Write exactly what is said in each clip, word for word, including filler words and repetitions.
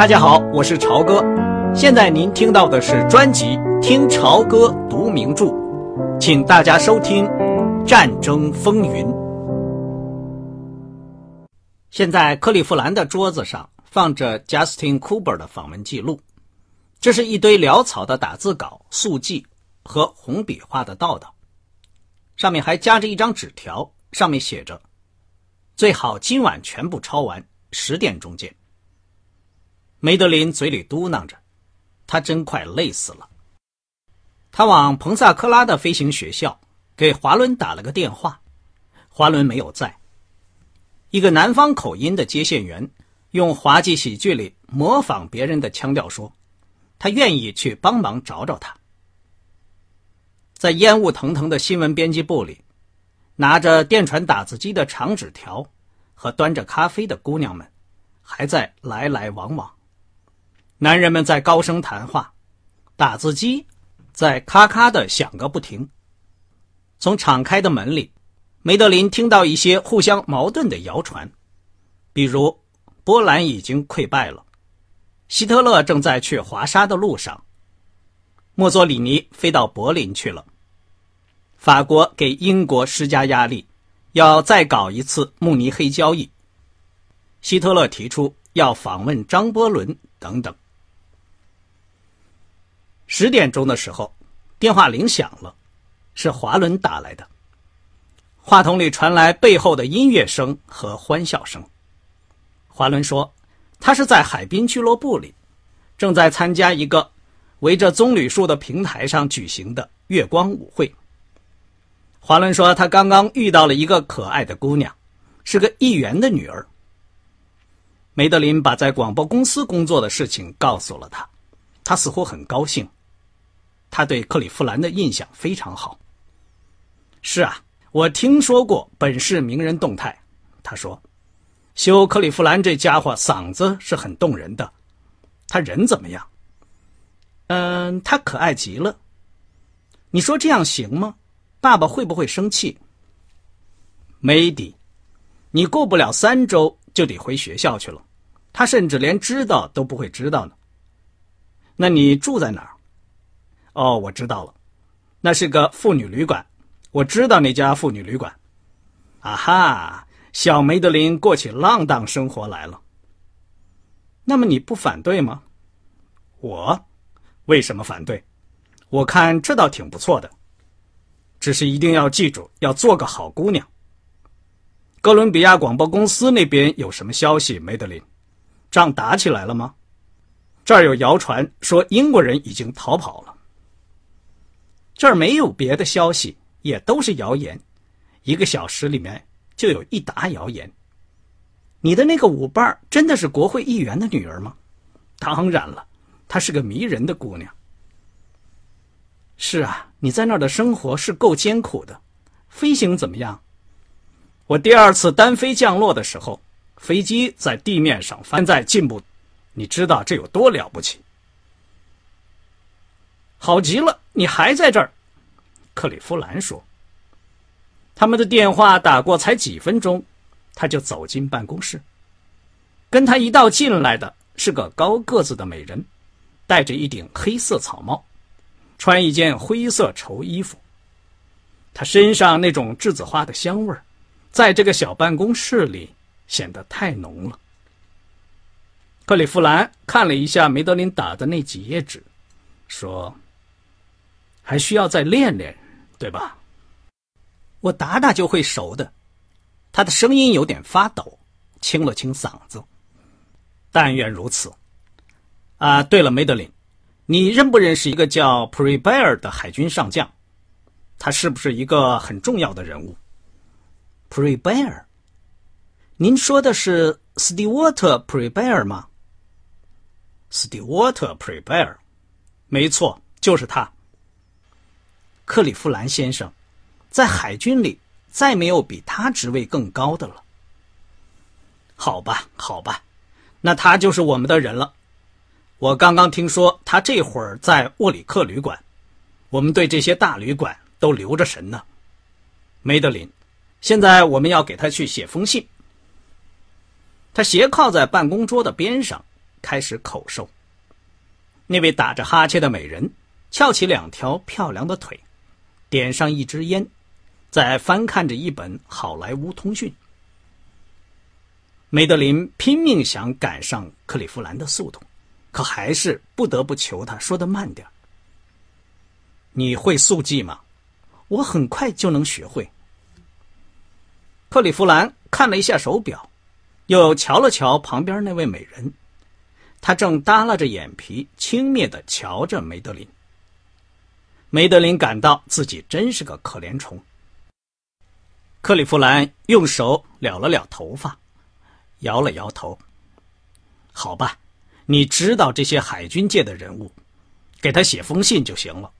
大家好，我是朝哥，现在您听到的是专辑《听朝歌读名著》，请大家收听《战争风云》。现在克利夫兰的桌子上放着 Justin Cooper 的访问记录，这是一堆潦草的打字稿、速记和红笔画的道道，上面还夹着一张纸条，上面写着：最好今晚全部抄完，十点钟见。梅德林嘴里嘟囔着，他真快累死了。他往彭萨科拉的飞行学校给华伦打了个电话，华伦没有在。一个南方口音的接线员用滑稽喜剧里模仿别人的腔调说，他愿意去帮忙找找他。在烟雾腾腾的新闻编辑部里，拿着电传打字机的长纸条和端着咖啡的姑娘们还在来来往往，男人们在高声谈话，打字机在咔咔地响个不停。从敞开的门里，梅德林听到一些互相矛盾的谣传，比如波兰已经溃败了，希特勒正在去华沙的路上，墨索里尼飞到柏林去了，法国给英国施加压力，要再搞一次慕尼黑交易，希特勒提出要访问张伯伦等等。十点钟的时候，电话铃响了，是华伦打来的。话筒里传来背后的音乐声和欢笑声。华伦说，他是在海滨俱乐部里，正在参加一个围着棕榈树的平台上举行的月光舞会。华伦说，他刚刚遇到了一个可爱的姑娘，是个议员的女儿。梅德林把在广播公司工作的事情告诉了他，他似乎很高兴。他对克利夫兰的印象非常好。是啊，我听说过本市名人动态，他说，休克利夫兰这家伙嗓子是很动人的。他人怎么样？嗯，他可爱极了。你说这样行吗？爸爸会不会生气？梅迪，你过不了三周就得回学校去了，他甚至连知道都不会知道呢。那你住在哪儿？哦，我知道了，那是个妇女旅馆，我知道那家妇女旅馆。啊哈，小梅德林过起浪荡生活来了。那么你不反对吗？我为什么反对？我看这倒挺不错的，只是一定要记住要做个好姑娘。哥伦比亚广播公司那边有什么消息，梅德林？仗打起来了吗？这儿有谣传说英国人已经逃跑了。这儿没有别的消息，也都是谣言，一个小时里面就有一打谣言。你的那个舞伴真的是国会议员的女儿吗？当然了，她是个迷人的姑娘。是啊，你在那儿的生活是够艰苦的。飞行怎么样？我第二次单飞降落的时候，飞机在地面上翻在进步，你知道这有多了不起。好极了，你还在这儿，克里夫兰说。他们的电话打过才几分钟，他就走进办公室。跟他一道进来的是个高个子的美人，戴着一顶黑色草帽，穿一件灰色绸衣服，他身上那种栀子花的香味儿，在这个小办公室里显得太浓了。克里夫兰看了一下梅德林打的那几页纸，说：“还需要再练练，对吧？我打打就会熟的。”他的声音有点发抖，清了清嗓子。但愿如此。啊，对了，梅德林。你认不认识一个叫 Prey Baer 的海军上将？他是不是一个很重要的人物？ Prey Baer？ 您说的是 Stewart Prey Baer 吗？ Stewart Prey Baer， 没错，就是他。克里夫兰先生，在海军里再没有比他职位更高的了。好吧，好吧，那他就是我们的人了。我刚刚听说他这会儿在沃里克旅馆，我们对这些大旅馆都留着神呢。梅德林，现在我们要给他去写封信。他斜靠在办公桌的边上，开始口授。那位打着哈欠的美人翘起两条漂亮的腿，点上一支烟，在翻看着一本好莱坞通讯。梅德林拼命想赶上克利夫兰的速度，可还是不得不求他说得慢点。你会速记吗？我很快就能学会。克利夫兰看了一下手表，又瞧了瞧旁边那位美人，他正耷拉着眼皮轻蔑地瞧着梅德林。梅德林感到自己真是个可怜虫。克利夫兰用手撩了撩头发，摇了摇头。好吧，你知道这些海军界的人物，给他写封信就行了，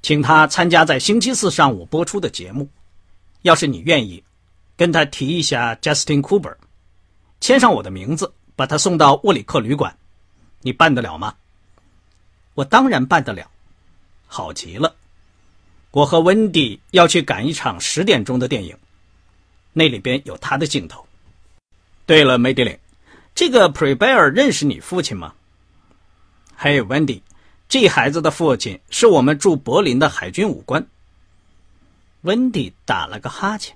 请他参加在星期四上午播出的节目。要是你愿意，跟他提一下 Justin Cooper， 签上我的名字，把他送到沃里克旅馆。你办得了吗？我当然办得了。好极了，我和温迪要去赶一场十点钟的电影，那里边有他的镜头。对了，梅德林，这个 Prey Baer 认识你父亲吗？嘿，温迪，这孩子的父亲是我们驻柏林的海军武官。温迪打了个哈欠。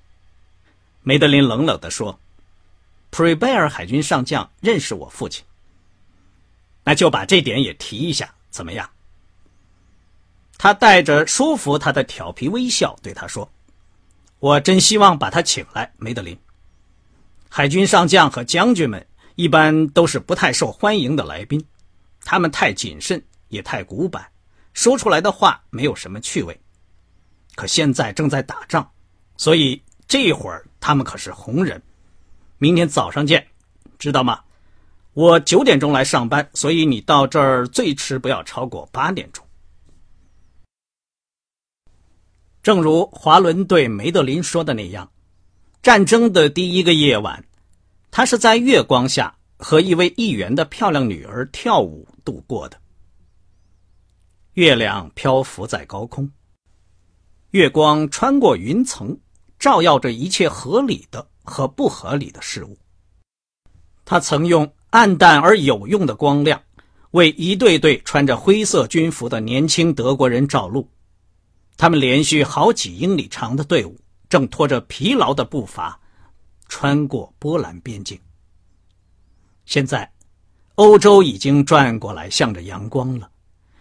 梅德林冷冷地说， Prey Baer 海军上将认识我父亲。那就把这点也提一下，怎么样？他带着说服他的调皮微笑对他说，我真希望把他请来，梅德林。海军上将和将军们一般都是不太受欢迎的来宾，他们太谨慎也太古板，说出来的话没有什么趣味。可现在正在打仗，所以这会儿他们可是红人。明天早上见，知道吗？我九点钟来上班，所以你到这儿最迟不要超过八点钟。正如华伦对梅德林说的那样，战争的第一个夜晚，他是在月光下和一位议员的漂亮女儿跳舞度过的。月亮漂浮在高空，月光穿过云层，照耀着一切合理的和不合理的事物。他曾用暗淡而有用的光亮，为一对对穿着灰色军服的年轻德国人照路。他们连续好几英里长的队伍，正拖着疲劳的步伐穿过波兰边境。现在欧洲已经转过来向着阳光了，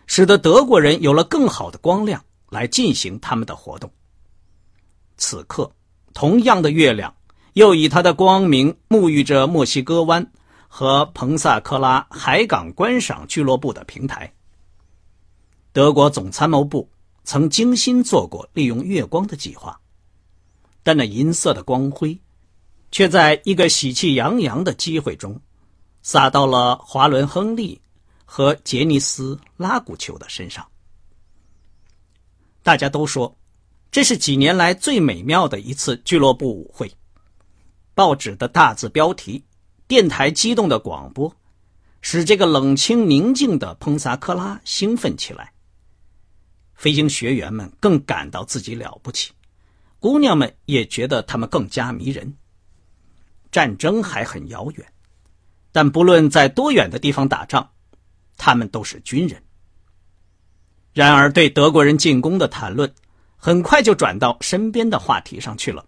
使得德国人有了更好的光亮来进行他们的活动。此刻同样的月亮又以它的光明沐浴着墨西哥湾和彭萨克拉海港观赏俱乐部的平台。德国总参谋部曾精心做过利用月光的计划，但那银色的光辉却在一个喜气洋洋的机会中洒到了华伦·亨利和杰尼斯·拉古丘的身上。大家都说这是几年来最美妙的一次俱乐部舞会。报纸的大字标题，电台激动的广播，使这个冷清宁静的彭萨克拉兴奋起来。飞行学员们更感到自己了不起，姑娘们也觉得他们更加迷人。战争还很遥远，但不论在多远的地方打仗，他们都是军人。然而对德国人进攻的谈论很快就转到身边的话题上去了，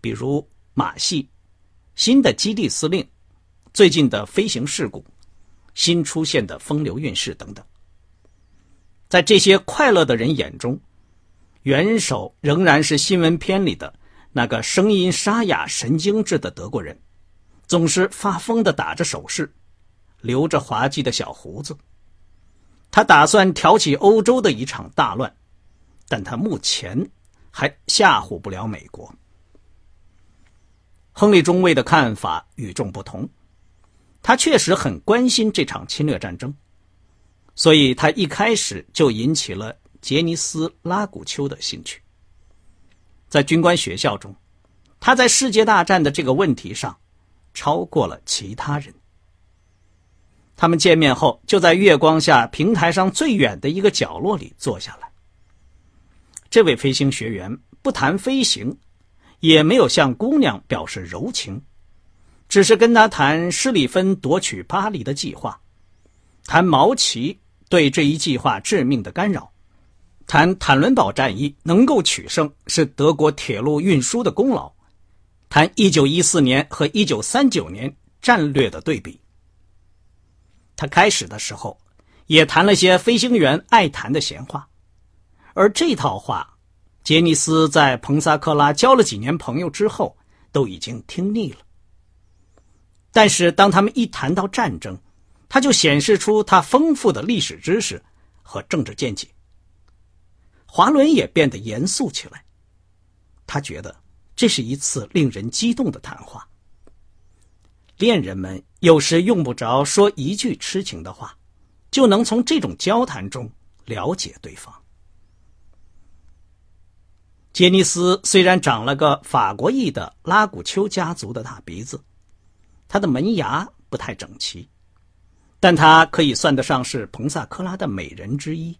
比如马戏、新的基地司令、最近的飞行事故、新出现的风流韵事等等。在这些快乐的人眼中，元首仍然是新闻片里的那个声音沙哑神经质的德国人，总是发疯地打着手势，留着滑稽的小胡子。他打算挑起欧洲的一场大乱，但他目前还吓唬不了美国。亨利中尉的看法与众不同，他确实很关心这场侵略战争，所以他一开始就引起了杰尼斯·拉古丘的兴趣。在军官学校中，他在世界大战的这个问题上超过了其他人。他们见面后就在月光下平台上最远的一个角落里坐下来。这位飞行学员不谈飞行，也没有向姑娘表示柔情，只是跟他谈施里芬夺取巴黎的计划，谈毛奇对这一计划致命的干扰，谈坦伦堡战役能够取胜是德国铁路运输的功劳，谈一九一四年和一九三九年战略的对比。他开始的时候也谈了些飞行员爱谈的闲话，而这套话杰尼斯在彭萨克拉交了几年朋友之后都已经听腻了。但是当他们一谈到战争，他就显示出他丰富的历史知识和政治见解。华伦也变得严肃起来，他觉得这是一次令人激动的谈话。恋人们有时用不着说一句痴情的话，就能从这种交谈中了解对方。杰尼斯虽然长了个法国裔的拉古丘家族的大鼻子，他的门牙不太整齐，但他可以算得上是彭萨科拉的美人之一。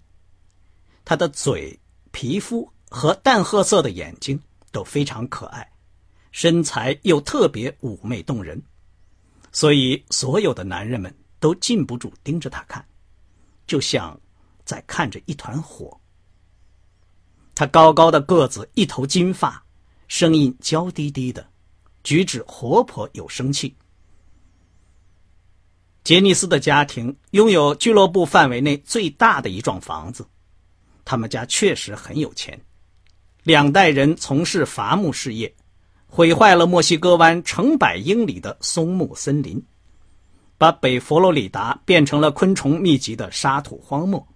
他的嘴、皮肤和淡褐色的眼睛都非常可爱，身材又特别妩媚动人，所以所有的男人们都禁不住盯着他看，就像在看着一团火。他高高的个子，一头金发，声音娇滴滴的，举止活泼有生气。杰尼斯的家庭拥有俱乐部范围内最大的一幢房子，他们家确实很有钱。两代人从事伐木事业，毁坏了墨西哥湾成百英里的松木森林，把北佛罗里达变成了昆虫密集的沙土荒漠。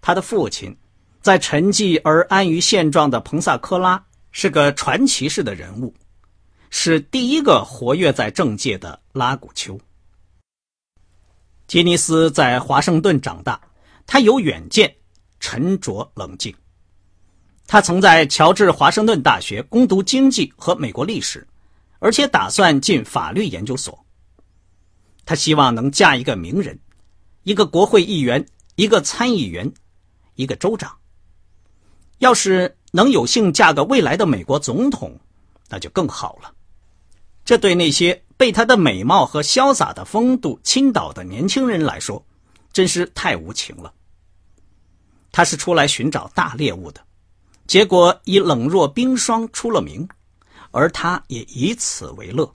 他的父亲在沉寂而安于现状的彭萨科拉是个传奇式的人物，是第一个活跃在政界的拉古丘。杰尼斯在华盛顿长大，他有远见，沉着冷静。他曾在乔治华盛顿大学攻读经济和美国历史，而且打算进法律研究所。他希望能嫁一个名人，一个国会议员，一个参议员，一个州长。要是能有幸嫁个未来的美国总统，那就更好了。这对那些被她的美貌和潇洒的风度倾倒的年轻人来说，真是太无情了。她是出来寻找大猎物的，结果以冷若冰霜出了名，而她也以此为乐。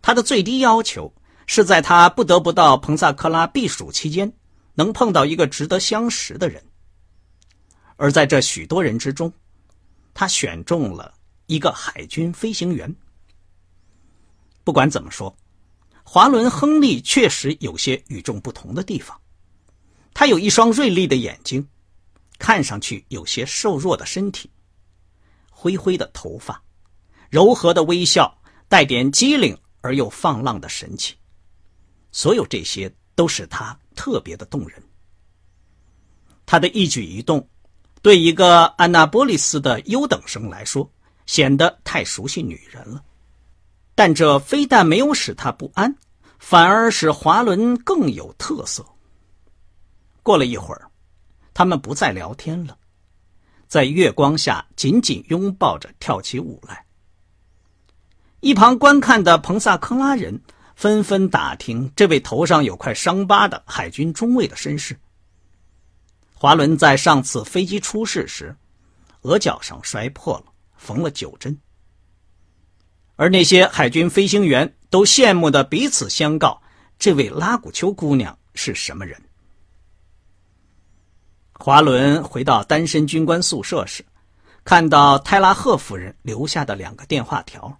她的最低要求是在她不得不到彭萨克拉避暑期间，能碰到一个值得相识的人。而在这许多人之中，他选中了一个海军飞行员。不管怎么说，华伦·亨利确实有些与众不同的地方。他有一双锐利的眼睛，看上去有些瘦弱的身体，灰灰的头发，柔和的微笑，带点机灵而又放浪的神气。所有这些都使他特别的动人。他的一举一动对一个安纳波利斯的优等生来说，显得太熟悉女人了。但这非但没有使他不安，反而使华伦更有特色。过了一会儿，他们不再聊天了，在月光下紧紧拥抱着跳起舞来。一旁观看的彭萨科拉人纷纷打听这位头上有块伤疤的海军中尉的身世。华伦在上次飞机出事时，额角上摔破了，缝了九针。而那些海军飞行员都羡慕的彼此相告，这位拉古丘姑娘是什么人。华伦回到单身军官宿舍时，看到泰拉赫夫人留下的两个电话条。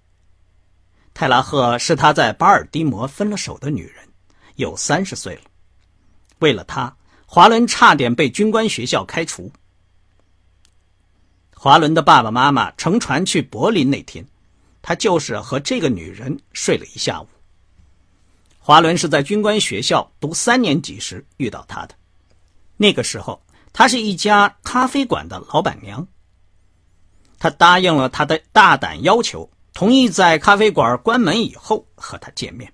泰拉赫是他在巴尔的摩分了手的女人，有三十岁了。为了她，华伦差点被军官学校开除。华伦的爸爸妈妈乘船去柏林那天，他就是和这个女人睡了一下午。华伦是在军官学校读三年级时遇到她的，那个时候她是一家咖啡馆的老板娘。她答应了她的大胆要求，同意在咖啡馆关门以后和她见面。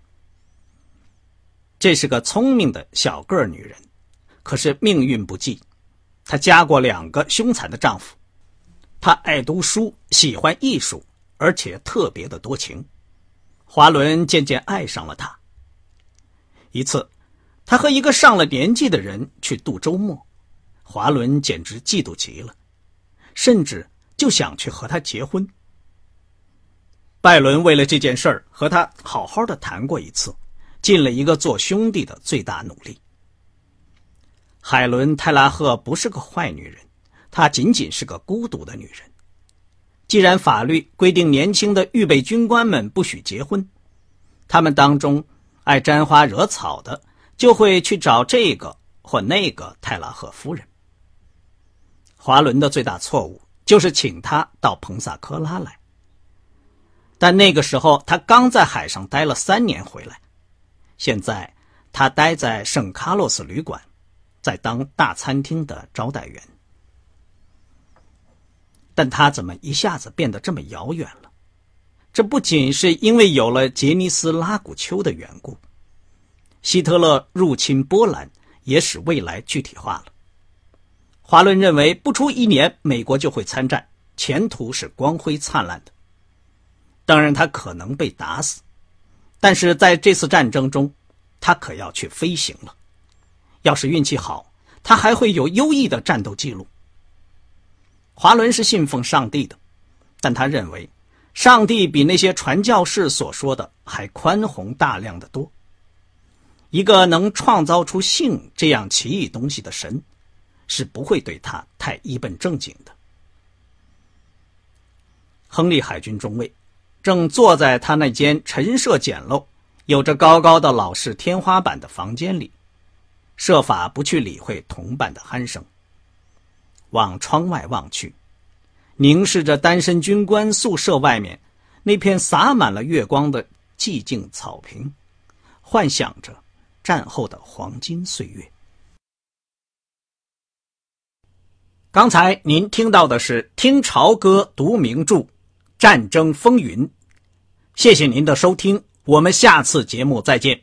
这是个聪明的小个女人，可是命运不济，她嫁过两个凶残的丈夫。她爱读书，喜欢艺术，而且特别的多情，华伦渐渐爱上了他。一次，他和一个上了年纪的人去度周末，华伦简直嫉妒极了，甚至就想去和他结婚。拜伦为了这件事儿和他好好的谈过一次，尽了一个做兄弟的最大努力。海伦·泰拉赫不是个坏女人，她仅仅是个孤独的女人。既然法律规定年轻的预备军官们不许结婚，他们当中爱沾花惹草的就会去找这个或那个泰拉赫夫人。华伦的最大错误就是请她到彭萨科拉来，但那个时候他刚在海上待了三年回来。现在他待在圣卡洛斯旅馆，在当大餐厅的招待员。但他怎么一下子变得这么遥远了？这不仅是因为有了杰尼斯拉古丘的缘故，希特勒入侵波兰也使未来具体化了。华伦认为不出一年美国就会参战，前途是光辉灿烂的。当然他可能被打死，但是在这次战争中，他可要去飞行了。要是运气好，他还会有优异的战斗记录。华伦是信奉上帝的，但他认为上帝比那些传教士所说的还宽宏大量得多。一个能创造出性这样奇异东西的神，是不会对他太一本正经的。亨利海军中尉正坐在他那间陈设简陋、有着高高的老式天花板的房间里，设法不去理会同伴的鼾声，往窗外望去，凝视着单身军官宿舍外面那片洒满了月光的寂静草坪，幻想着战后的黄金岁月。刚才您听到的是听潮歌读名著《战争风云》，谢谢您的收听，我们下次节目再见。